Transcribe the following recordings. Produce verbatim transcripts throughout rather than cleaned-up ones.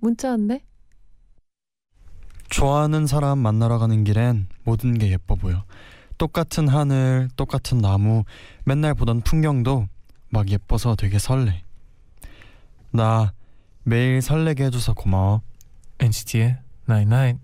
문자 왔네. 좋아하는 사람 만나러 가는 길엔 모든 게 예뻐 보여. 똑같은 하늘, 똑같은 나무, 맨날 보던 풍경도 막 예뻐서 되게 설레. 나 매일 설레게 해줘서 고마워. 엔시티의 night night.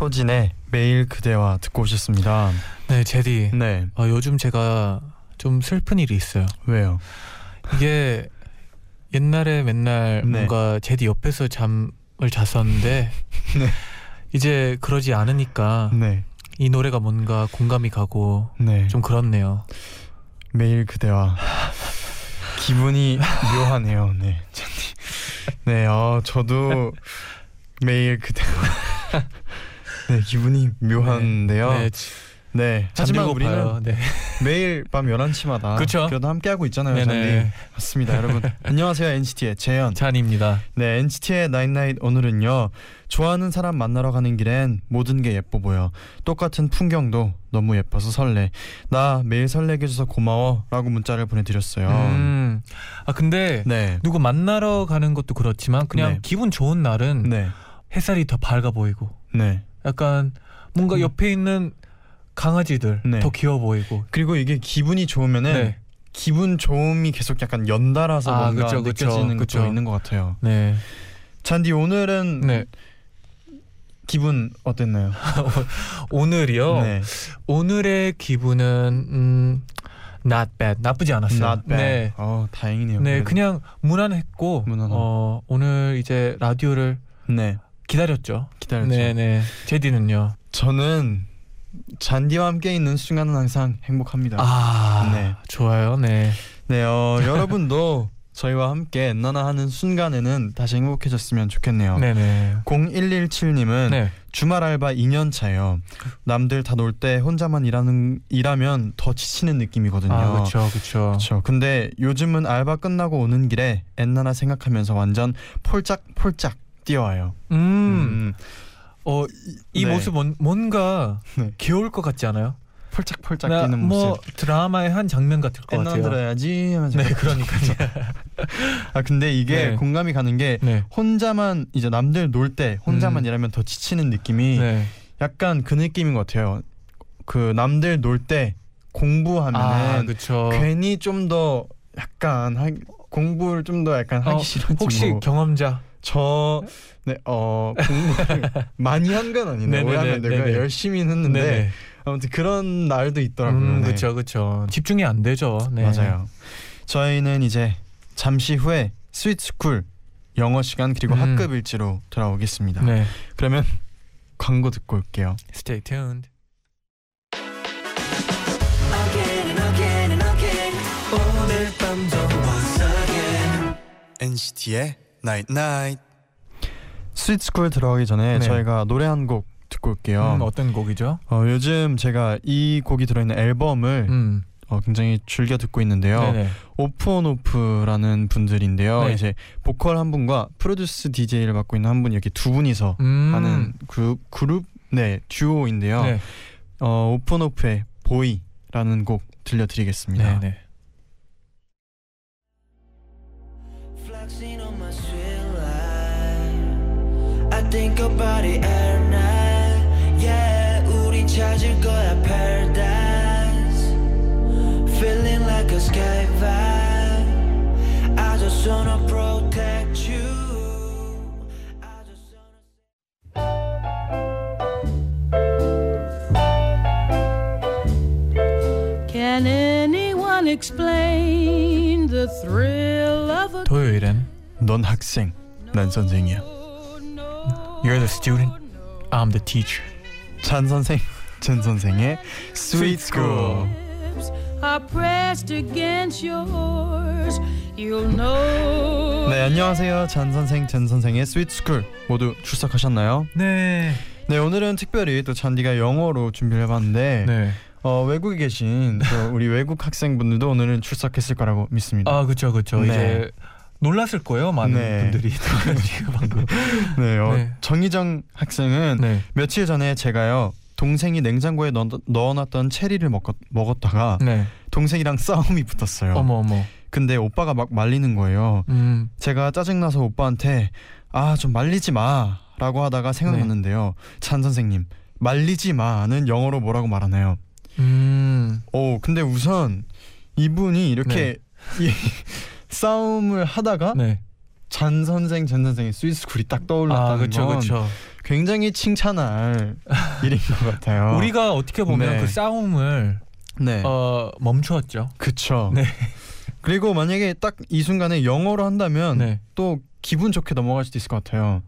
소진의 매일 그대와 듣고 오셨습니다. 네, 제디. 네. 어, 요즘 제가 좀 슬픈 일이 있어요. 왜요? 이게 옛날에 맨날 네. 뭔가 제디 옆에서 잠을 잤었는데 네. 이제 그러지 않으니까 네. 이 노래가 뭔가 공감이 가고 네. 좀 그렇네요. 매일 그대와 기분이 묘하네요. 네, 제디. 네, 어, 저도 매일 그대와 네, 기분이 묘한데요. 네, 네. 네. 하지만 우리는 네. 매일 밤 열한 시마다 그렇죠? 그래도 함께하고 있잖아요. 네네. 맞습니다. 여러분 안녕하세요. 엔시티의 재현, 잔입니다. 네, 엔시티의 나잇나잇 오늘은요. 좋아하는 사람 만나러 가는 길엔 모든 게 예뻐 보여. 똑같은 풍경도 너무 예뻐서 설레. 나 매일 설레게 해줘서 고마워 라고 문자를 보내드렸어요. 음. 아 근데 네. 누구 만나러 가는 것도 그렇지만 그냥 네. 기분 좋은 날은 네. 햇살이 더 밝아 보이고 네. 약간 뭔가 음. 옆에 있는 강아지들 네. 더 귀여워 보이고 그리고 이게 기분이 좋으면은 네. 기분 좋음이 계속 약간 연달아서 아, 뭔가 그쵸, 느껴지는 그쵸. 것도 있는 것 같아요. 네. 잔디 오늘은 네. 기분 어땠나요? 오늘이요? 네. 오늘의 기분은 음, not bad, 나쁘지 않았어요. not bad. 네. 어, 다행이네요. 네, 그래도. 그냥 무난했고 어, 오늘 이제 라디오를 네. 기다렸죠. 기다렸죠. 네네. 제디는요? 저는 잔디와 함께 있는 순간은 항상 행복합니다. 아, 네. 좋아요. 네. 네, 어, 여러분도 저희와 함께 엔나나 하는 순간에는 다시 행복해졌으면 좋겠네요. 네네. 공일일칠님은 네. 주말 알바 이 년 차예요. 남들 다 놀 때 혼자만 일하는, 일하면 더 지치는 느낌이거든요. 아, 그렇죠, 그렇죠. 그렇죠. 근데 요즘은 알바 끝나고 오는 길에 엔나나 생각하면서 완전 폴짝폴짝 뛰어와요. 음, 음. 어, 이 네. 모습 뭔, 뭔가 네. 귀여울 것 같지 않아요? 펄짝펄짝 뛰는 모습. 뭐 드라마의 한 장면 같을 것 같아요. 들어야지. 네, 그러니까요. 아 근데 이게 네. 공감이 가는 게 네. 혼자만 이제 남들 놀 때 혼자만 음. 일하면 더 지치는 느낌이 네. 약간 그 느낌인 것 같아요. 그 남들 놀 때 공부하면은 아, 괜히 좀 더 약간 하, 공부를 좀 더 약간 하기 어, 싫어지고. 혹시 경험자? 저 네, 어, 공부를 많이 한 건 아닌데 왜냐면 내가 네네. 열심히 했는데 네네. 아무튼 그런 날도 있더라고요. 음, 네. 그렇죠, 그렇죠. 집중이 안 되죠. 네. 맞아요. 저희는 이제 잠시 후에 스윗스쿨 영어 시간 그리고 음. 학급 일지로 돌아오겠습니다. 네. 그러면 광고 듣고 올게요. Stay tuned. Again and again and again. 오늘 밤도 once again. 엔시티의 Night Night. 스윗스쿨 들어가기 전에 네. 저희가 노래 한 곡 듣고 올게요. 음, 어떤 곡이죠? 어, 요즘 제가 이 곡이 들어있는 앨범을 음. 어, 굉장히 즐겨 듣고 있는데요. 네네. 오프 온 오프라는 분들인데요. 네. 이제 보컬 한 분과 프로듀스 디제이를 맡고 있는 한 분 이렇게 두 분이서 음. 하는 그룹, 그룹? 네, 듀오인데요. 네. 어, 오프 온 오프의 보이라는 곡 들려드리겠습니다. 네네. Think about it every night. Yeah, 우린 찾을 거야 paradise. Feeling like a sky vibe. I just wanna protect you. I just wanna. Can any 토요일엔 넌 학생, 난 선생이야. You're the student, I'm the teacher. 쟌 선생, 쟌 선생의 Sweet School. 네, 안녕하세요. 쟌 선생, 쟌 선생의 Sweet School 모두 출석하셨나요? 네. 네, 오늘은 특별히 또 찬디가 영어로 준비를 해봤는데. 네. 어, 외국에 계신 또 우리 외국 학생분들도 오늘은 출석했을 거라고 믿습니다. 아, 그렇죠, 그렇죠. 네. 이제 놀랐을 거예요, 많은 네. 분들이. 방금. 네, 어, 네. 정희정 학생은 네. 며칠 전에 제가요 동생이 냉장고에 넣, 넣어놨던 체리를 먹, 먹었다가 네. 동생이랑 싸움이 붙었어요. 어머, 어머. 근데 오빠가 막 말리는 거예요. 음. 제가 짜증나서 오빠한테 아, 좀 말리지 마라고 하다가 생각났는데요. 네. 찬 선생님, 말리지 마는 영어로 뭐라고 말하나요? 음. 오, 근데 우선 이분이 이렇게 네. 이, 싸움을 하다가 네. 잔 선생, 잔 선생의 스윗스쿨이 딱 떠올랐다는 아, 그쵸, 건 그쵸. 굉장히 칭찬할 일인 것 같아요. 우리가 어떻게 보면 네. 그 싸움을 네. 어, 멈추었죠. 그쵸. 네. 그리고 만약에 딱 이 순간에 영어로 한다면 네. 또 기분 좋게 넘어갈 수도 있을 것 같아요.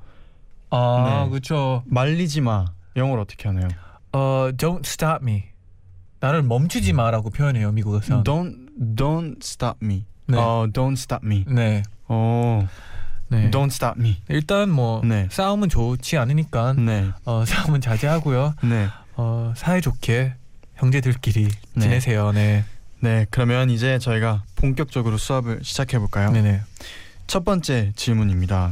아, 네. 그쵸. 말리지 마. 영어로 어떻게 하나요? 어, don't stop me. 나를 멈추지 마라고 표현해요, 미국에서. Don't don't stop me. 네. 어, don't stop me. 네. 어. 네. Don't stop me. 일단 뭐 네. 싸움은 좋지 않으니까 네. 어, 싸움은 자제하고요. 네. 어, 사이좋게 형제들끼리 네. 지내세요. 네. 네. 그러면 이제 저희가 본격적으로 수업을 시작해 볼까요? 네네. 첫 번째 질문입니다.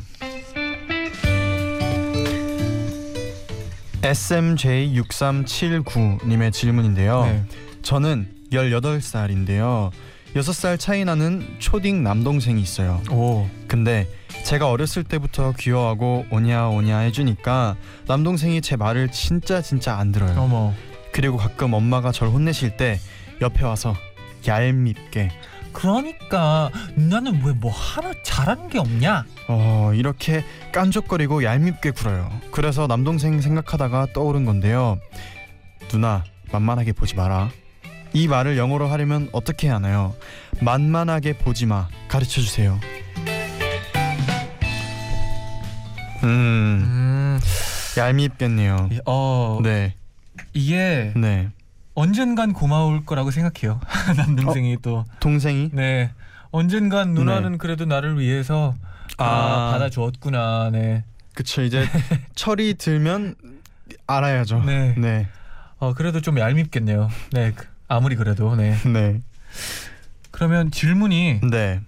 에스엠제이 육삼칠구 님의 질문인데요. 네. 저는 열여덟 살인데요. 여섯 살 차이 나는 초딩 남동생이 있어요. 오. 근데 제가 어렸을 때부터 귀여워하고 오냐 오냐 해주니까 남동생이 제 말을 진짜 진짜 안 들어요. 어머. 그리고 가끔 엄마가 절 혼내실 때 옆에 와서 얄밉게 그러니까 누나는 왜 뭐 하나 잘하는 게 없냐? 어, 이렇게 깐족거리고 얄밉게 굴어요. 그래서 남동생 생각하다가 떠오른 건데요. 누나, 만만하게 보지 마라. 이 말을 영어로 하려면 어떻게 해야 하나요? 만만하게 보지 마. 가르쳐주세요. 음, 음. 얄밉겠네요. 어, 네. 이게 네. 언젠간 고마울 거라고 생각해요. 남동생이 어? 또 동생이? 네. 언젠간 누나는 네. 그래도 나를 위해서 아, 아 받아주었구나. 네. 그쵸, 이제 철이 들면 알아야죠. 네. 네. 어, 그래도 좀 얄밉겠네요. 네. 아무리 그래도. 네. 네. 그러면 질문이 네.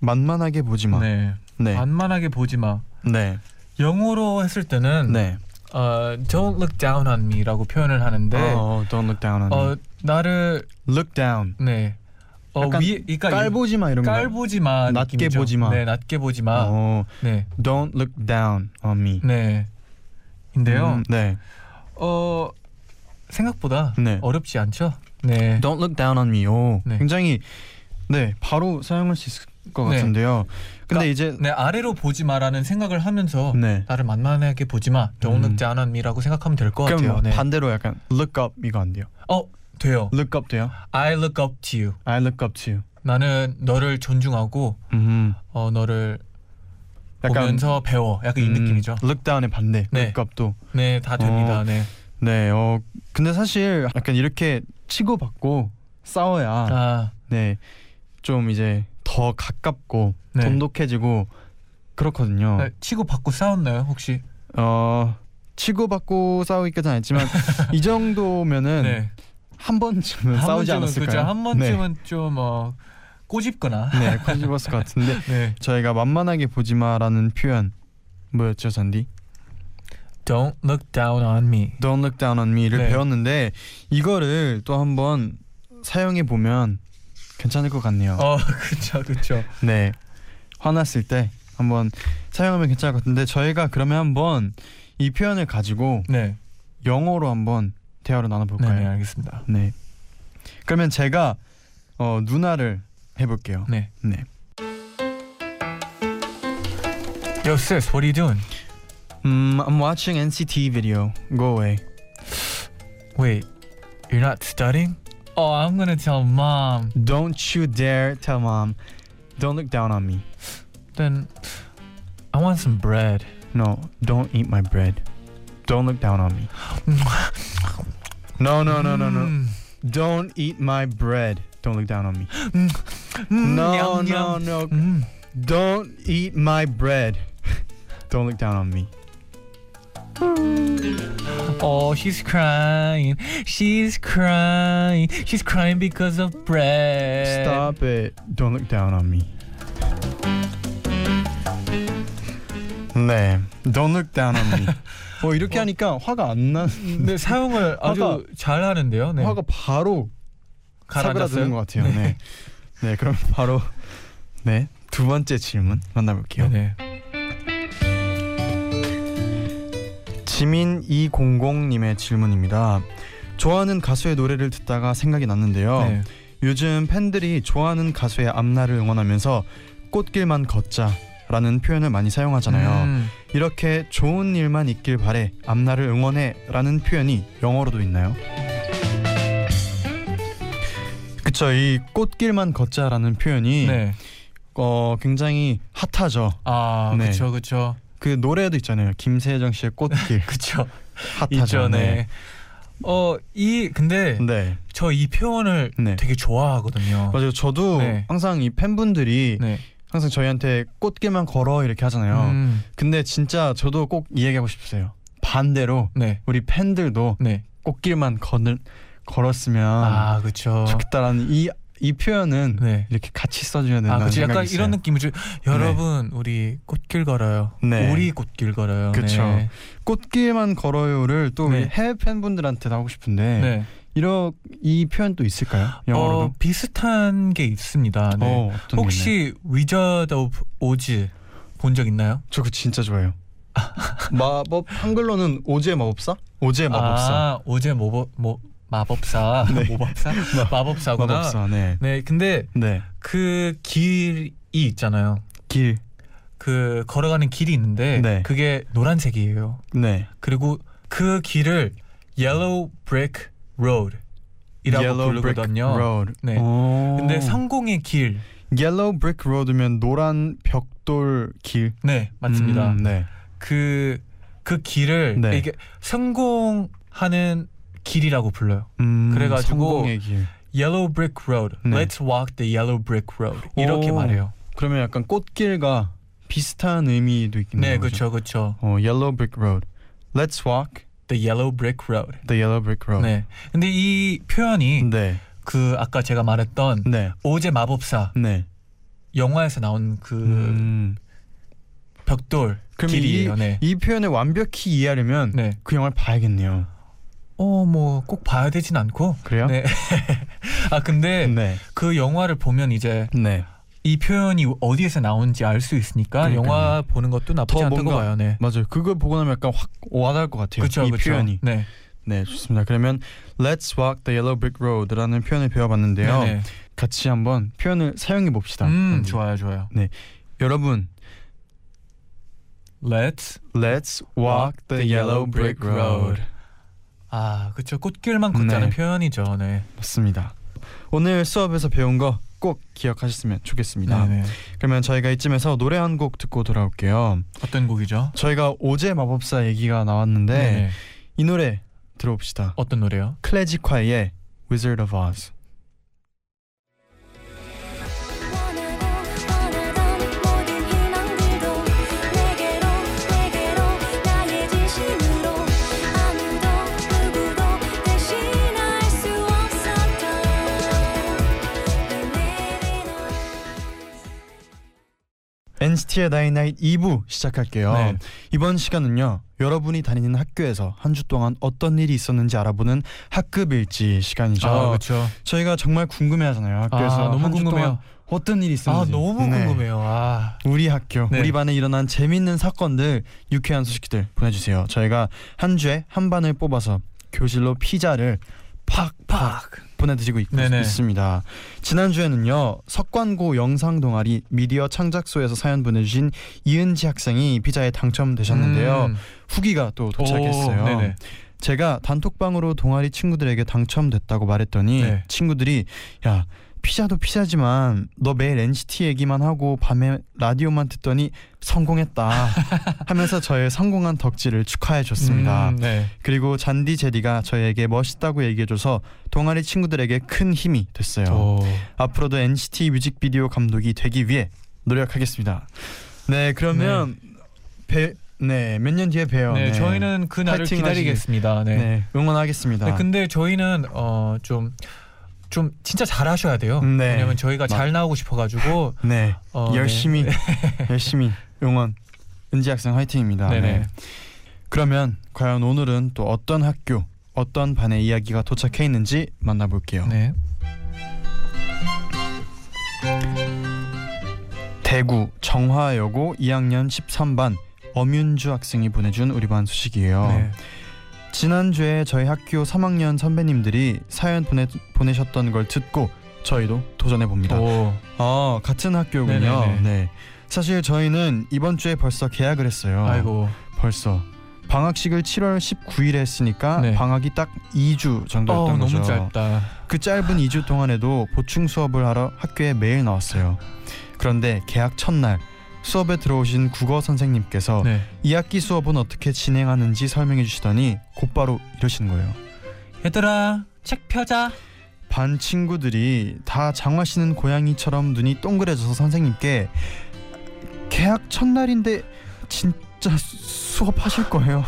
만만하게 보지 마. 네. 네. 만만하게 보지 마. 네. 영어로 했을 때는 네. 어, don't look down on me라고 표현을 하는데 어, don't look down on 어, me. 나를 look down. 네. 어, 위, 그러니까 깔보지 마 이런 거. 깔보지 마. 낮게 느낌이죠. 보지 마. 네, 낮게 보지 마. 어, 네. Don't look down on me. 네. 인데요. 음, 네. 어, 생각보다 네. 어렵지 않죠? 네. Don't look down on me. 오, 네. 굉장히 네, 바로 사용할 수 있을 것 네. 같은데요. 근데 그러니까, 이제 네, 아래로 보지 마라는 생각을 하면서 네. 나를 만만하게 보지 마. Don't look down on me라고 생각하면 될 것 같아요. 네. 반대로 약간 look up 이거 안 돼요? 어, 돼요. Look up 돼요? I look up to you. I look up to you. 나는 너를 존중하고 음. 어, 너를 약간, 보면서 배워. 약간 음, 이 느낌이죠. Look down의 반대. 네. Look up도. 네, 다 됩니다. 어, 네. 네. 어, 근데 사실 약간 이렇게 치고받고 싸워야 아. 네. 좀 이제 더 가깝고 네. 돈독해지고 그렇거든요. 네, 치고받고 싸웠나요 혹시? 어, 치고받고 싸우기까지는 아니지만 이 정도면은 네. 한 번쯤은 한 싸우지 번쯤은, 않았을까요? 그렇죠. 한 번쯤은 네. 좀 어, 꼬집거나 네, 꼬집었을 것 같은데 네. 저희가 만만하게 보지 마라는 표현 뭐였죠, 잔디? Don't look down on me. Don't look down on me를 네. 배웠는데 이거를 또 한번 사용해 보면 괜찮을 것 같네요. 어, 그렇죠, 그렇죠. 네, 화났을 때 한번 사용하면 괜찮을 것 같은데 저희가 그러면 한번 이 표현을 가지고 네. 영어로 한번 대화를 나눠볼까요? 네, 알겠습니다. 네, 그러면 제가 어, 누나를 해볼게요. 네, 네. Yo sis, what are you doing? Um, I'm watching N C T video. Go away. Wait, you're not studying? Oh, I'm gonna tell mom. Don't you dare tell mom. Don't look down on me. Then I want some bread. No, don't eat my bread. Don't look down on me. No, no, no, no, no. Don't eat my bread. Don't look down on me. No, no, no. Don't eat my bread. Don't look down on me. Oh, she's crying. She's crying. She's crying because of bread. Stop it. Don't look down on me. 네, don't look down on me. 어, 이렇게 어, 하니까 화가 안 나는데 네, 사용을 아주 잘 하는데요. 네. 화가 바로 사그라드는 것 같아요. 네. 네. 네, 그럼 바로 네, 두 번째 질문 만나볼게요. 네. 지민이공공님의 질문입니다. 좋아하는 가수의 노래를 듣다가 생각이 났는데요. 네. 요즘 팬들이 좋아하는 가수의 앞날을 응원하면서 꽃길만 걷자 라는 표현을 많이 사용하잖아요. 음. 이렇게 좋은 일만 있길 바래, 앞날을 응원해 라는 표현이 영어로도 있나요? 그쵸, 이 꽃길만 걷자 라는 표현이 네. 어, 굉장히 핫하죠. 아, 네. 그쵸 그쵸. 그 노래도 있잖아요. 김세정 씨의 꽃길. 그쵸. 핫하죠. 네. 어, 이 근데 네. 저 이 표현을 네. 되게 좋아하거든요. 맞아요. 저도 네. 항상 이 팬분들이 네. 항상 저희한테 꽃길만 걸어 이렇게 하잖아요. 음. 근데 진짜 저도 꼭 이 얘기하고 싶어요. 반대로 네. 우리 팬들도 네. 꽃길만 걷을, 걸었으면 아, 그쵸. 좋겠다라는 이 이 표현은 네. 이렇게 같이 써줘야 된다는 아, 그치. 생각이 약간 있어요. 이런 느낌이죠. 여러분 네. 우리 꽃길 걸어요. 네. 우리 꽃길 걸어요. 그렇죠. 네. 꽃길만 걸어요를 또 네. 해외 팬분들한테 하고 싶은데 네. 이런 이 표현 또 있을까요? 영어로도 어, 비슷한 게 있습니다. 네. 어, 혹시 Wizard of Oz 본 적 있나요? 저 그거 진짜 좋아해요. 마법 한글로는 오즈의 마법사? 오즈의 마법사. 아, 오즈의 마법 뭐. 마법사, 네. 마법사, 마법사구나. 마법사, 네. 네, 근데 네. 그 길이 있잖아요. 길, 그 걸어가는 길이 있는데 네. 그게 노란색이에요. 네. 그리고 그 길을 Yellow Brick Road 이라고 Yellow 부르거든요. Brick Road. 네. 오. 근데 성공의 길. Yellow Brick Road면 노란 벽돌 길. 네, 맞습니다. 음, 네. 그, 그 길을 네. 이게 성공하는 길이라고 불러요. 음, 그래가지고 길. Yellow Brick Road, 네. Let's walk the Yellow Brick Road 이렇게 오, 말해요. 그러면 약간 꽃길과 비슷한 의미도 있긴 해요. 네, 그렇죠, 그렇죠. 어, Yellow Brick Road, Let's walk the Yellow Brick Road, the Yellow Brick Road. 네, 근데 이 표현이 네. 그 아까 제가 말했던 네. 오즈의 마법사 네. 영화에서 나온 그 음. 벽돌 길이에요. 이, 네. 이 표현을 완벽히 이해하려면 네. 그 영화를 봐야겠네요. 어, 뭐 꼭 봐야 되진 않고 그래요? 네. 아 근데 네. 그 영화를 보면 이제 네. 이 표현이 어디에서 나온지 알 수 있으니까 그러니까요. 영화 보는 것도 나쁘지 않다고 봐요. 네. 맞아요. 그걸 보고 나면 약간 확 와닿을 것 같아요. 그쵸, 이 그쵸. 표현이. 네. 네, 좋습니다. 그러면 Let's walk the Yellow Brick Road라는 표현을 배워봤는데요. 네네. 같이 한번 표현을 사용해 봅시다. 음, 좋아요, 좋아요. 네, 여러분. Let's Let's walk the Yellow Brick Road. 아, 그렇죠. 꽃길만 걷자는 네. 표현이죠. 네. 맞습니다. 오늘 수업에서 배운 거 꼭 기억하셨으면 좋겠습니다. 네네. 그러면 저희가 이쯤에서 노래 한 곡 듣고 돌아올게요. 어떤 곡이죠? 저희가 오즈의 마법사 얘기가 나왔는데 네네. 이 노래 들어봅시다. 어떤 노래요? 클래지콰이의 Wizard of Oz. 엔시티의 night night 이 부 시작할게요. 네. 이번 시간은요, 여러분이 다니는 학교에서 한 주 동안 어떤 일이 있었는지 알아보는 학급 일지 시간이죠. 아, 그렇죠. 저희가 정말 궁금해하잖아요. 학교에서 아, 한 주 동안 어떤 일이 있었는지. 아, 너무 네. 궁금해요. 아. 우리 학교, 네. 우리 반에 일어난 재밌는 사건들, 유쾌한 소식들 보내주세요. 저희가 한 주에 한 반을 뽑아서 교실로 피자를 팍팍 보내드리고 있, 있습니다. 지난주에는요, 석관고 영상동아리 미디어 창작소에서 사연 보내주신 이은지 학생이 피자에 당첨되셨는데요. 음. 후기가 또 도착했어요. 오, 제가 단톡방으로 동아리 친구들에게 당첨됐다고 말했더니 네. 친구들이 야 피자도 피자지만 너 매일 엔시티 얘기만 하고 밤에 라디오만 듣더니 성공했다 하면서 저의 성공한 덕질을 축하해줬습니다. 음, 네. 그리고 잔디 제디가 저에게 멋있다고 얘기해줘서 동아리 친구들에게 큰 힘이 됐어요. 오. 앞으로도 엔시티 뮤직비디오 감독이 되기 위해 노력하겠습니다. 네 그러면 네. 배... 네, 몇 년 뒤에 봬요. 네, 네. 저희는 그 날을 기다리겠습니다. 네. 네, 응원하겠습니다. 네, 근데 저희는 어, 좀, 좀 진짜 잘하셔야 돼요. 네. 왜냐면 저희가 잘 나오고 싶어가지고 네, 어, 열심히 네. 열심히 응원. 은지 학생 화이팅입니다. 네네. 네. 그러면 과연 오늘은 또 어떤 학교, 어떤 반의 이야기가 도착해 있는지 만나볼게요. 네. 대구 정화여고 이 학년 십삼 반 엄윤주 학생이 보내준 우리 반 소식이에요. 네. 지난주에 저희 학교 삼 학년 선배님들이 사연 보내, 보내셨던 걸 듣고 저희도 도전해봅니다. 오. 아, 같은 학교군요. 네. 사실 저희는 이번 주에 벌써 개학을 했어요. 아이고. 벌써. 방학식을 칠월 십구일에 했으니까 네. 방학이 딱 이 주 정도였던 어, 거죠. 너무 짧다. 그 짧은 이 주 동안에도 보충 수업을 하러 학교에 매일 나왔어요. 그런데 개학 첫날 수업에 들어오신 국어 선생님께서 네. 이 학기 수업은 어떻게 진행하는지 설명해 주시더니 곧바로 이러시는 거예요. 얘들아, 책 펴자. 반 친구들이 다 장화 씨는 고양이처럼 눈이 동그래져서 선생님께 개학 첫날인데 진짜 수업하실 거예요?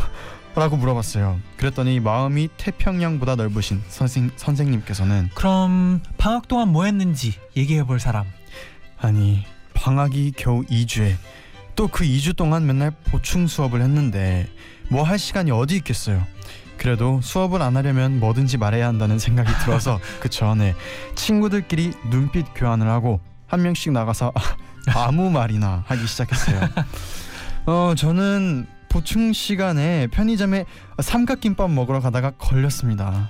라고 물어봤어요. 그랬더니 마음이 태평양보다 넓으신 선생, 선생님께서는 그럼 방학 동안 뭐 했는지 얘기해 볼 사람. 아니... 방학이 겨우 이 주에 또 그 이 주 동안 맨날 보충 수업을 했는데 뭐 할 시간이 어디 있겠어요. 그래도 수업을 안 하려면 뭐든지 말해야 한다는 생각이 들어서 그쵸 네 친구들끼리 눈빛 교환을 하고 한 명씩 나가서 아무 말이나 하기 시작했어요. 어 저는 보충 시간에 편의점에 삼각김밥 먹으러 가다가 걸렸습니다.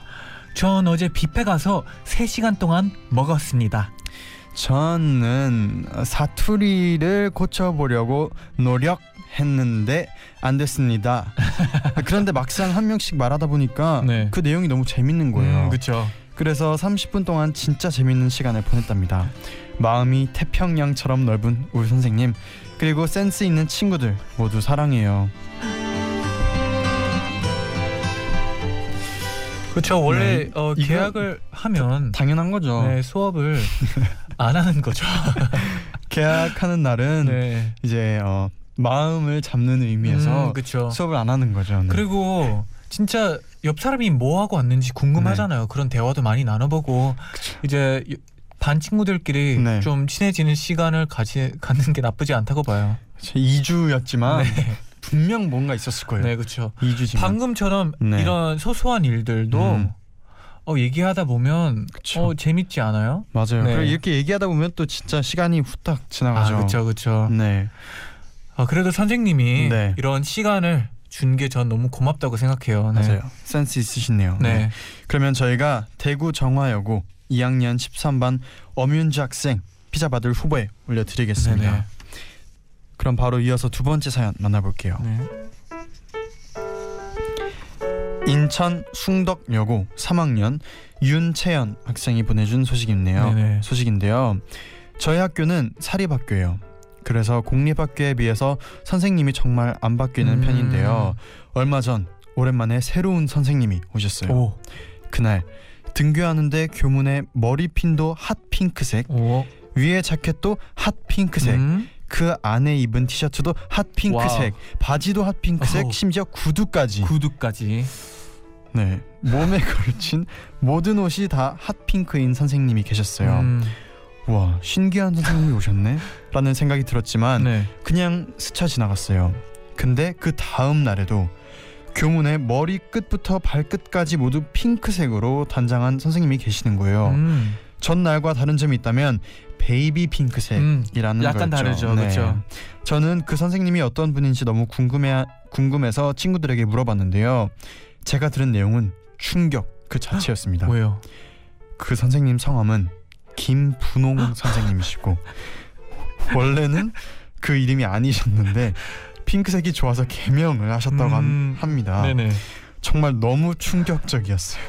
전 어제 뷔페 가서 세 시간 동안 먹었습니다. 저는 사투리를 고쳐보려고 노력했는데 안 됐습니다. 그런데 막상 한 명씩 말하다 보니까 네. 그 내용이 너무 재밌는 거예요. 음, 그쵸. 그래서 삼십 분 동안 진짜 재밌는 시간을 보냈답니다. 마음이 태평양처럼 넓은 우리 선생님 그리고 센스 있는 친구들 모두 사랑해요. 그렇죠. 원래 네. 어, 계약을 하면 당연한 거죠. 네, 수업을 안 하는 거죠. 계약하는 날은 네. 이제 어, 마음을 잡는 의미에서 음, 수업을 안 하는 거죠. 네. 그리고 진짜 옆 사람이 뭐 하고 왔는지 궁금하잖아요. 네. 그런 대화도 많이 나눠보고 그쵸. 이제 반 친구들끼리 네. 좀 친해지는 시간을 가지, 갖는 게 나쁘지 않다고 봐요. 그쵸. 이 주였지만 네. 분명 뭔가 있었을 거예요. 네, 그렇죠. 방금처럼 네. 이런 소소한 일들도 음. 어, 얘기하다 보면 어, 재밌지 않아요? 맞아요. 네. 그리고 이렇게 얘기하다 보면 또 진짜 시간이 후딱 지나가죠. 아, 그렇죠, 그렇죠. 네. 아, 그래도 선생님이 네. 이런 시간을 준 게 전 너무 고맙다고 생각해요. 네. 맞아요. 센스 있으시네요. 네. 네. 그러면 저희가 대구 정화여고 이 학년 십삼 반 엄윤주 학생 피자 받을 후보에 올려드리겠습니다. 네네. 그럼 바로 이어서 두 번째 사연 만나볼게요. 네. 인천 숭덕여고 삼 학년 윤채연 학생이 보내준 소식이네요. 네네. 소식인데요. 저희 학교는 사립학교예요. 그래서 공립학교에 비해서 선생님이 정말 안 바뀌는 음. 편인데요. 얼마 전 오랜만에 새로운 선생님이 오셨어요. 오. 그날 등교하는데 교문에 머리핀도 핫핑크색, 오. 위에 자켓도 핫핑크색, 음. 그 안에 입은 티셔츠도 핫핑크색, 와. 바지도 핫핑크색, 오. 심지어 구두까지. 구두까지. 네, 몸에 걸친 모든 옷이 다 핫핑크인 선생님이 계셨어요. 음. 와, 신기한 선생님이 오셨네? 라는 생각이 들었지만 네. 그냥 스쳐 지나갔어요. 근데 그 다음 날에도 교문에 머리 끝부터 발끝까지 모두 핑크색으로 단장한 선생님이 계시는 거예요. 음. 전날과 다른 점이 있다면 베이비 핑크색이라는 음, 약간 거였죠. 다르죠. 네. 그렇죠. 저는 그 선생님이 어떤 분인지 너무 궁금해, 궁금해서 친구들에게 물어봤는데요. 제가 들은 내용은 충격 그 자체였습니다. 왜요? 그 선생님 성함은 김분홍 선생님이시고 원래는 그 이름이 아니셨는데 핑크색이 좋아서 개명을 하셨다고 음, 합니다. 네네. 정말 너무 충격적이었어요.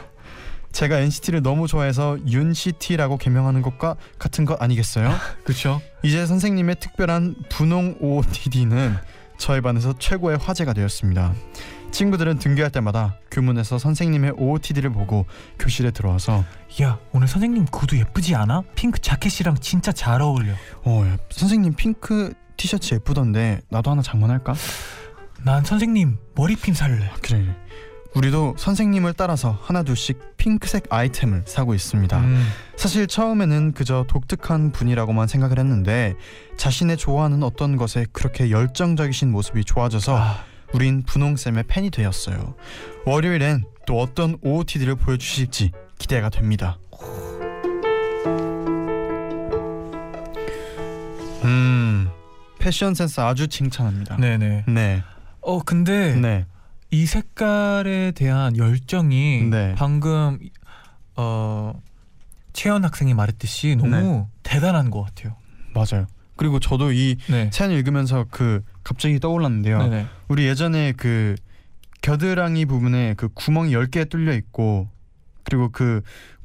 제가 엔시티를 너무 좋아해서 윤시티라고 개명하는 것과 같은 것 아니겠어요? 그렇죠. 이제 선생님의 특별한 분홍 오오티디는 저희 반에서 최고의 화제가 되었습니다. 친구들은 등교할 때마다 교문에서 선생님의 오오티디를 보고 교실에 들어와서 야, 오늘 선생님 구두 예쁘지 않아? 핑크 자켓이랑 진짜 잘 어울려. 어, 야, 선생님 핑크 티셔츠 예쁘던데 나도 하나 장만할까? 난 선생님 머리핀 살래. 아, 그래. 우리도 선생님을 따라서 하나둘씩 핑크색 아이템을 사고 있습니다. 음. 사실 처음에는 그저 독특한 분이라고만 생각을 했는데 자신의 좋아하는 어떤 것에 그렇게 열정적이신 모습이 좋아져서 아. 우린 분홍쌤의 팬이 되었어요. 월요일엔 또 어떤 오오티디를 보여주실지 기대가 됩니다. 음, 패션 센스 아주 칭찬합니다. 네네. 네. 어 근데 네. 이 색깔에 대한 열정이 네. 방금 어, 채연 학생이 말했듯이 너무 네. 대단한 것 같아요. 맞아요. 그리고 저도 이 네. 사연 읽으면서 그 갑자기 떠올랐는데요. 네네. 우리 예전에 그 겨드랑이 부분에 그 구멍이 열 개 뚫려 있고 그리고 그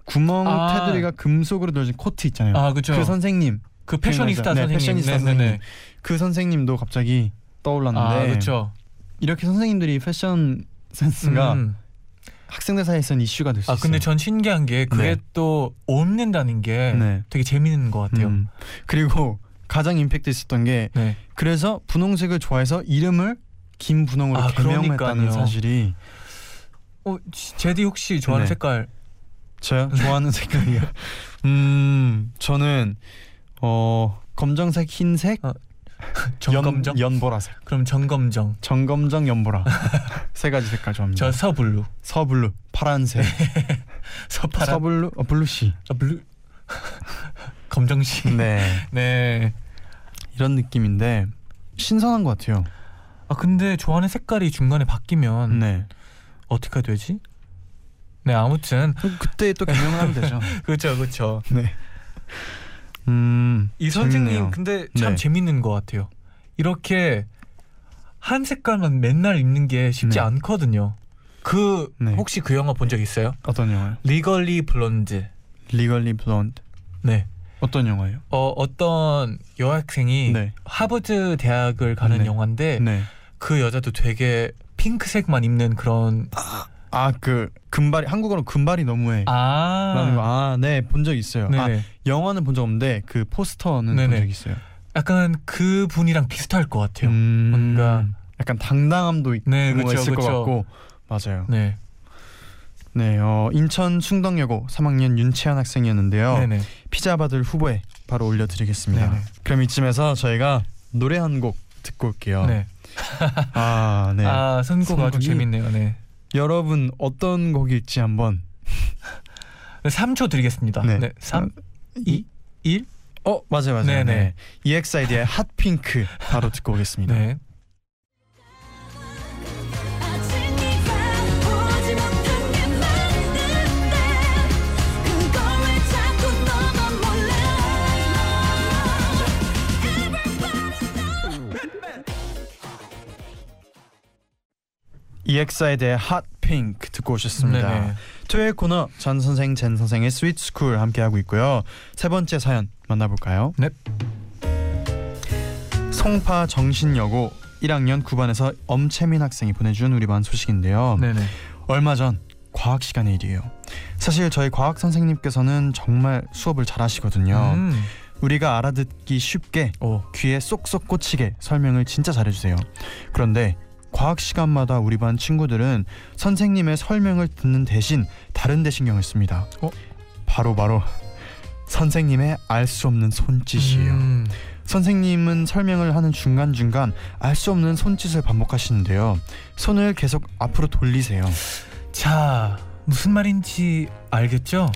구멍 아. 테두리가 금속으로 돌진 코트 있잖아요. 아, 그렇죠. 그 선생님. 그 패셔니스타 네, 선생님. 패셔니스타 네네네. 선생님. 그 선생님도 갑자기 떠올랐는데. 아, 그렇죠. 이렇게 선생님들이 패션 센스가 음. 학생들 사이에서는 이슈가 될 수 있어요. 아 근데 전 신기한 게 그게 네. 또 옮는다는 게 네. 되게 재밌는 것 같아요. 음. 그리고 가장 임팩트 있었던 게 네. 그래서 분홍색을 좋아해서 이름을 김분홍으로 아, 개명했다는 그러니까요. 사실이. 어, 제디 혹시 좋아하는 네. 색깔? 저요? 좋아하는 색깔이요? 음, 저는 어 검정색, 흰색. 어. 정검정? 연, 연보라색. 그럼 정검정. 정검정, 연보라. 세 가지 색깔 좋아합니다. 저 서블루. 서블루. 파란색. 서파란. 서블루. 어, 블루씨. 아, 블루. 검정씨. 네. 네. 이런 느낌인데 신선한 것 같아요. 아 근데 좋아하는 색깔이 중간에 바뀌면 네. 어떻게 되지? 네 아무튼 그때 또 개명을 하면 되죠. 그렇죠, 그렇죠. 네. 음, 이 선생님 재밌네요. 근데 참 네. 재밌는 것 같아요. 이렇게 한 색깔만 맨날 입는 게 쉽지 네. 않거든요. 그 네. 혹시 그 영화 본 적 있어요? 어떤 영화요? Legally Blonde. Legally Blonde. 네. 어떤 영화예요? 어 어떤 여학생이 네. 하버드 대학을 가는 네. 영화인데 네. 그 여자도 되게 핑크색만 입는 그런. 아 그 금발이 한국어로 금발이 너무해. 아, 네 본 적 있어요. 아, 영화는 본 적 없는데 그 포스터는 본 적 있어요. 약간 그 분이랑 비슷할 것 같아요. 음, 뭔가 약간 당당함도 있고 네, 그쵸, 있을 그쵸. 것 같고 맞아요. 네, 네, 어, 인천 충덕여고 삼 학년 윤채연 학생이었는데요. 네네. 피자 받을 후보에 바로 올려드리겠습니다. 네네. 그럼 이쯤에서 저희가 노래 한 곡 듣고 올게요. 네. 아, 네. 아, 선곡 선곡이... 아주 재밌네요. 네. 여러분 어떤 곡일지 한번 네, 삼 초 드리겠습니다. 네. 네, 삼, 이, 일 어 맞아요 맞아요. 네네. 네. 이엑스아이디의 핫핑크 바로 듣고 오겠습니다. 네. 이엑스아이드의 핫핑크 듣고 오셨습니다. 네네. 토요일 코너 쟌선생, 쟌선생의 스윗스쿨 함께하고 있고요. 세 번째 사연 만나볼까요? 넵. 송파 정신여고 일 학년 구 반에서 엄채민 학생이 보내준 우리 반 소식인데요. 네네. 얼마 전 과학 시간의 일이에요. 사실 저희 과학 선생님께서는 정말 수업을 잘하시거든요. 음. 우리가 알아듣기 쉽게 오. 귀에 쏙쏙 꽂히게 설명을 진짜 잘해주세요. 그런데 과학 시간마다 우리 반 친구들은 선생님의 설명을 듣는 대신 다른 데 신경을 씁니다. 어? 바로 바로 선생님의 알 수 없는 손짓이에요. 음. 선생님은 설명을 하는 중간중간 알 수 없는 손짓을 반복하시는데요. 손을 계속 앞으로 돌리세요. 자, 무슨 말인지 알겠죠?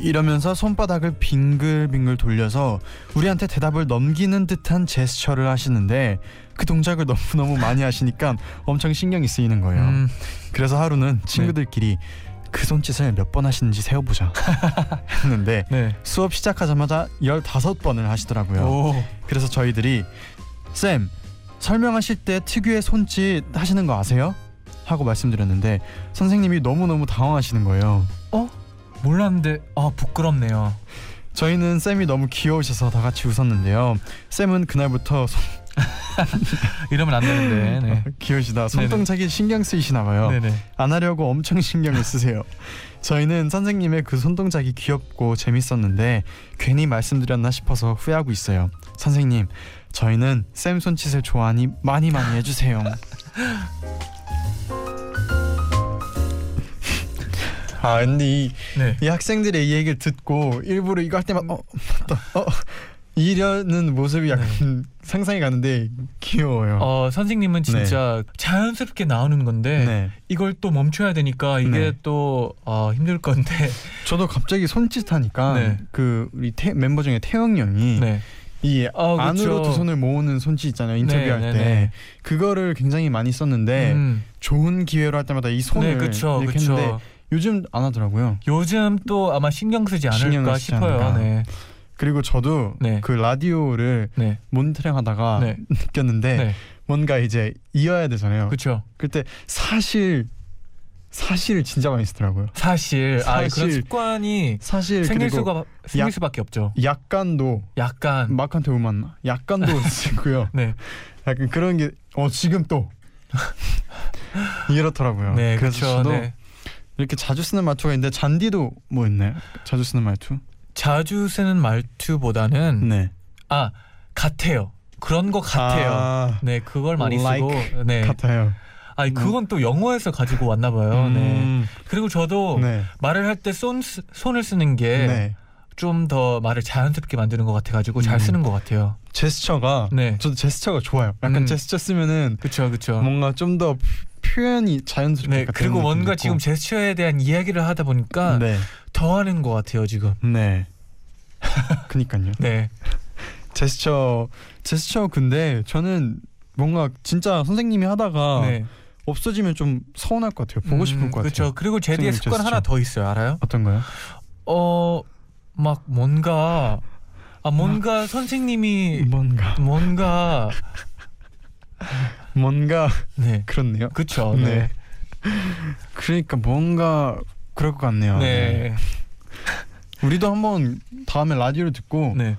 이러면서 손바닥을 빙글빙글 돌려서 우리한테 대답을 넘기는 듯한 제스처를 하시는데 그 동작을 너무너무 많이 하시니까 엄청 신경이 쓰이는 거예요. 음. 그래서 하루는 친구들끼리 네. 그 손짓을 몇 번 하시는지 세어보자 했는데 네. 수업 시작하자마자 열다섯 번을 하시더라고요. 오. 그래서 저희들이 쌤, 설명하실 때 특유의 손짓 하시는 거 아세요? 하고 말씀드렸는데 선생님이 너무너무 당황하시는 거예요. 어? 몰랐는데 아 부끄럽네요. 저희는 쌤이 너무 귀여우셔서 다 같이 웃었는데요. 쌤은 그날부터 손... 이러면 안 되는데 네. 귀여우시다. 손동작이 신경 쓰이시나 봐요. 네네. 안 하려고 엄청 신경을 쓰세요. 저희는 선생님의 그 손동작이 귀엽고 재밌었는데 괜히 말씀드렸나 싶어서 후회하고 있어요. 선생님, 저희는 쌤 손짓을 좋아하니 많이 많이 해주세요. 아 근데 이, 네. 이 학생들의 이 얘기를 듣고 일부러 이거 할 때만 어 맞다 어 이러는 모습이 약간 네. 상상이 가는데 귀여워요. 어 선생님은 진짜 네. 자연스럽게 나오는 건데 네. 이걸 또 멈춰야 되니까 이게 네. 또 어, 힘들 건데 저도 갑자기 손짓하니까 네. 그 우리 태, 멤버 중에 태영이 형이 네. 이 어, 안으로 두 손을 모으는 손짓 있잖아요. 인터뷰할 네, 네, 때 네. 그거를 굉장히 많이 썼는데 음. 좋은 기회로 할 때마다 이 손을 네, 그쵸, 이렇게 그쵸. 했는데 요즘 안 하더라고요. 요즘 또 아마 신경 쓰지 않을까 쓰지 싶어요. 네. 그리고 저도 네. 그 라디오를 네. 몬트랭 하다가 네. 느꼈는데 네. 뭔가 이제 이어야 되잖아요. 그쵸. 그때 사실 사실 진짜 많이 쓰더라고요. 사실, 사실 아 그런 습관이 사실 생길 수가 생길 야, 수밖에 없죠. 약간도 약간 마크한테 오만 약간도 쓰고요. 네. 약간 그런 게 어 지금 또 이렇더라고요. 네, 그래서 그쵸, 저도 네. 이렇게 자주 쓰는 말투가 있는데 잔디도 뭐 있나요? 자주 쓰는 말투? 자주 쓰는 말투보다는 네. 아 같아요. 그런 거 같아요. 아, 네 그걸 많이 like 쓰고 네 같아요. 아니 그건 음. 또 영어에서 가지고 왔나 봐요. 음. 네. 그리고 저도 네. 말을 할 때 손 손을 쓰는 게 네. 좀 더 말을 자연스럽게 만드는 것 같아가지고 음. 잘 쓰는 것 같아요. 제스처가 네. 저도 제스처가 좋아요. 약간 음. 제스처 쓰면은 그쵸 그쵸 뭔가 좀 더 표현이 자연스럽게 네. 그리고 뭔가 지금 있고. 제스처에 대한 이야기를 하다 보니까 네. 더 하는 것 같아요 지금. 네. 그니까요. 네. 제스처 제스처 근데 저는 뭔가 진짜 선생님이 하다가 네. 없어지면 좀 서운할 것 같아요. 보고 싶을 음, 것 같아요. 그렇죠. 그리고 제 뒤에 습관 제스처. 하나 더 있어요. 알아요? 어떤 거요? 어... 막 뭔가... 아 뭔가 막, 선생님이... 뭔가... 뭔가... 뭔가... 네. 그렇네요. 그렇죠. 네. 네. 그러니까 뭔가... 그럴 것 같네요. 네. 네. 우리도 한번 다음에 라디오를 듣고 네.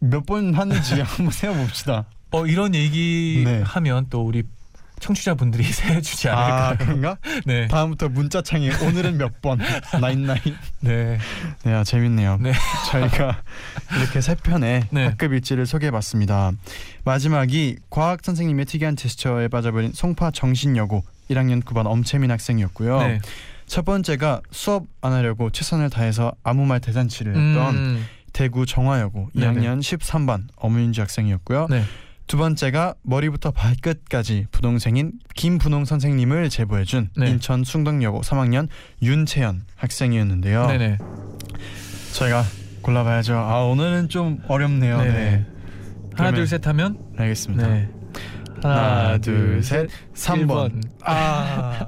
몇 번 하는지 한번 세어봅시다. 어 이런 얘기 네. 하면 또 우리... 청취자분들이 세워주지 않을까. 아, 그런가? 네. 다음부터 문자창에 오늘은 몇 번? 나잇나잇. 네. 네, 아, 재밌네요. 네. 저희가 이렇게 세 편의 네. 학급 일지를 소개해봤습니다. 마지막이 과학 선생님의 특이한 제스처에 빠져버린 송파 정신여고 일 학년 구 반 엄채민 학생이었고요. 네. 첫 번째가 수업 안 하려고 최선을 다해서 아무 말 대잔치를 했던 음. 대구 정화여고 이 학년 네네. 십삼 반 엄윤지 학생이었고요. 네. 두 번째가 머리부터 발끝까지 분홍생인 김분홍 선생님을 제보해준 네. 인천 숭덕여고 삼 학년 윤채연 학생이었는데요. 네네. 저희가 골라봐야죠. 아 오늘은 좀 어렵네요. 네네. 네. 하나 둘 셋 하면? 알겠습니다. 네. 하나, 하나 둘 셋 삼 번. 아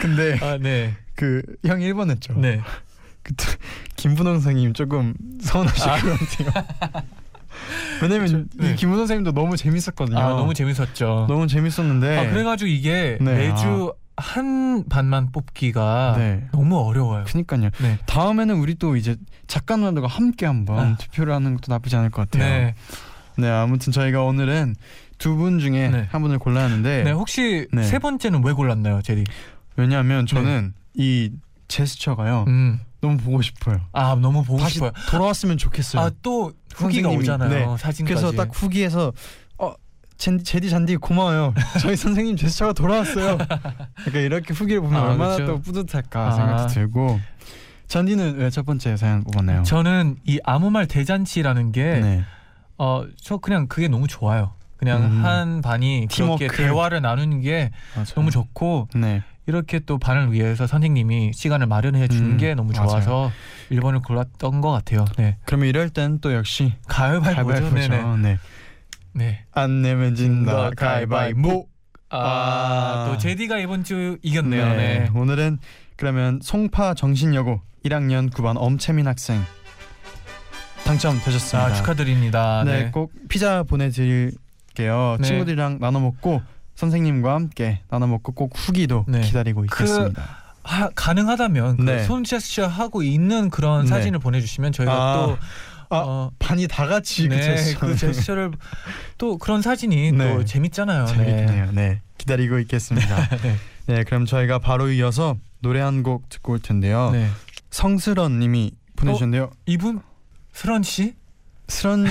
근데 아, 네. 그 형 일 번 했죠. 네. 그때 김분홍 선생님 조금 서운하실 아. 것 같아요. 왜냐면 네. 김훈 선생님도 너무 재밌었거든요. 아, 너무 재밌었죠. 너무 재밌었는데 아, 그래가지고 이게 네, 매주 아. 한 반만 뽑기가 네. 너무 어려워요. 그니까요. 네. 다음에는 우리 또 이제 작가 누나들과 함께 한번 아. 투표를 하는 것도 나쁘지 않을 것 같아요. 네, 네 아무튼 저희가 오늘은 두 분 중에 네. 한 분을 골랐는데 네, 혹시 네. 세 번째는 왜 골랐나요, 제리? 왜냐하면 저는 네. 이 제스처가요 음. 너무 보고 싶어요. 아 너무 보고 다시 싶어요. 돌아왔으면 좋겠어요. 아 또 후기가 선생님이, 오잖아요. 네. 사진까지. 그래서 딱 후기에서 어 제디, 제디 잔디 고마워요. 저희 선생님 제스처가 돌아왔어요. 그러니까 이렇게 후기를 보면 아, 얼마나 그쵸? 또 뿌듯할까 아. 생각이 들고. 잔디는 왜 첫 번째 사연 뽑았나요? 저는 이 아무 말 대잔치라는 게 네. 어 저 그냥 그게 너무 좋아요. 그냥 음. 한 반이 그렇게 팀워크. 대화를 나누는 게 맞아요. 너무 좋고. 네. 이렇게 또 반을 위해서 선생님이 시간을 마련해 주는 음, 게 너무 좋아서 일 번을 골랐던 것 같아요. 네. 그러면 이럴 땐 또 역시 가위바위보죠. 네네. 네. 네. 안 내면 진다. 가위바위보. 아, 또 제디가 이번 주 이겼네요. 네. 네. 오늘은 그러면 송파 정신여고 일 학년 구 반 엄채민 학생 당첨되셨습니다. 아, 축하드립니다. 네, 네. 꼭 피자 보내드릴게요. 네. 친구들이랑 나눠 먹고. 선생님과 함께 나눠먹고 꼭 후기도 네. 기다리고 있겠습니다. 그... 하, 가능하다면 네. 그 손 제스처하고 있는 그런 네. 사진을 보내주시면 저희가 아, 또 아, 어, 반이 다 같이 네, 그, 제스처. 그 제스처를 또 그런 사진이 네. 또 재밌잖아요. 재밌네요. 네. 네. 기다리고 있겠습니다. 네. 네, 그럼 저희가 바로 이어서 노래 한 곡 듣고 올 텐데요. 네. 성스런 님이 보내주셨는데요. 어, 이분? 스런 씨? 스런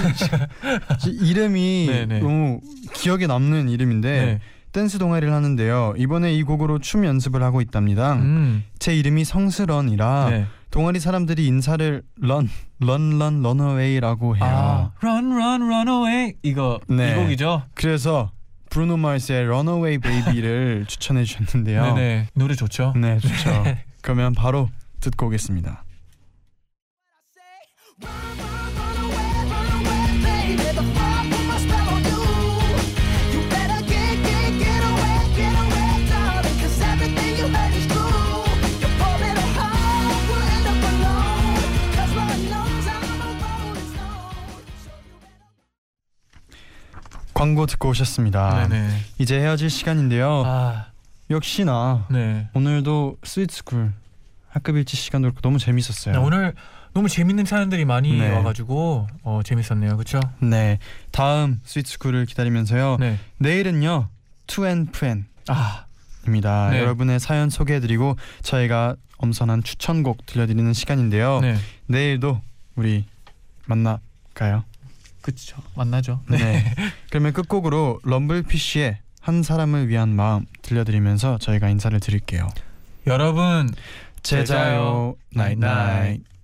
씨 이름이 네, 네. 너무 기억에 남는 이름인데 네. 댄스 동아리를 하는데요. 이번에 이 곡으로 춤 연습을 하고 있답니다. 음. 제 이름이 성스런이라 네. 동아리 사람들이 인사를 런, 런, 런, 런어웨이라고 해요. 런, 런, 런어웨이 이거 네. 이 곡이죠. 그래서 브루노 마스의 런어웨이 베이비를 추천해 주셨는데요. 네네. 노래 좋죠. 네, 좋죠. 그러면 바로 듣고 오겠습니다. 광고 듣고 오셨습니다. 네네. 이제 헤어질 시간인데요. 아. 역시나 네. 오늘도 스윗스쿨 학급 일지 시간도 그렇고 너무 재밌었어요. 네, 오늘 너무 재밌는 사연들이 많이 네. 와가지고 어, 재밌었네요. 그렇죠? 네. 다음 스윗스쿨을 기다리면서요. 네. 내일은요. 투앤프엔 아. 입니다. 네. 여러분의 사연 소개해드리고 저희가 엄선한 추천곡 들려드리는 시간인데요. 네. 내일도 우리 만날까요? 그렇죠. 만나죠. 네. 네. 그러면 끝곡으로 럼블피쉬의 한 사람을 위한 마음 들려드리면서 저희가 인사를 드릴게요. 여러분 제자요 나잇나잇.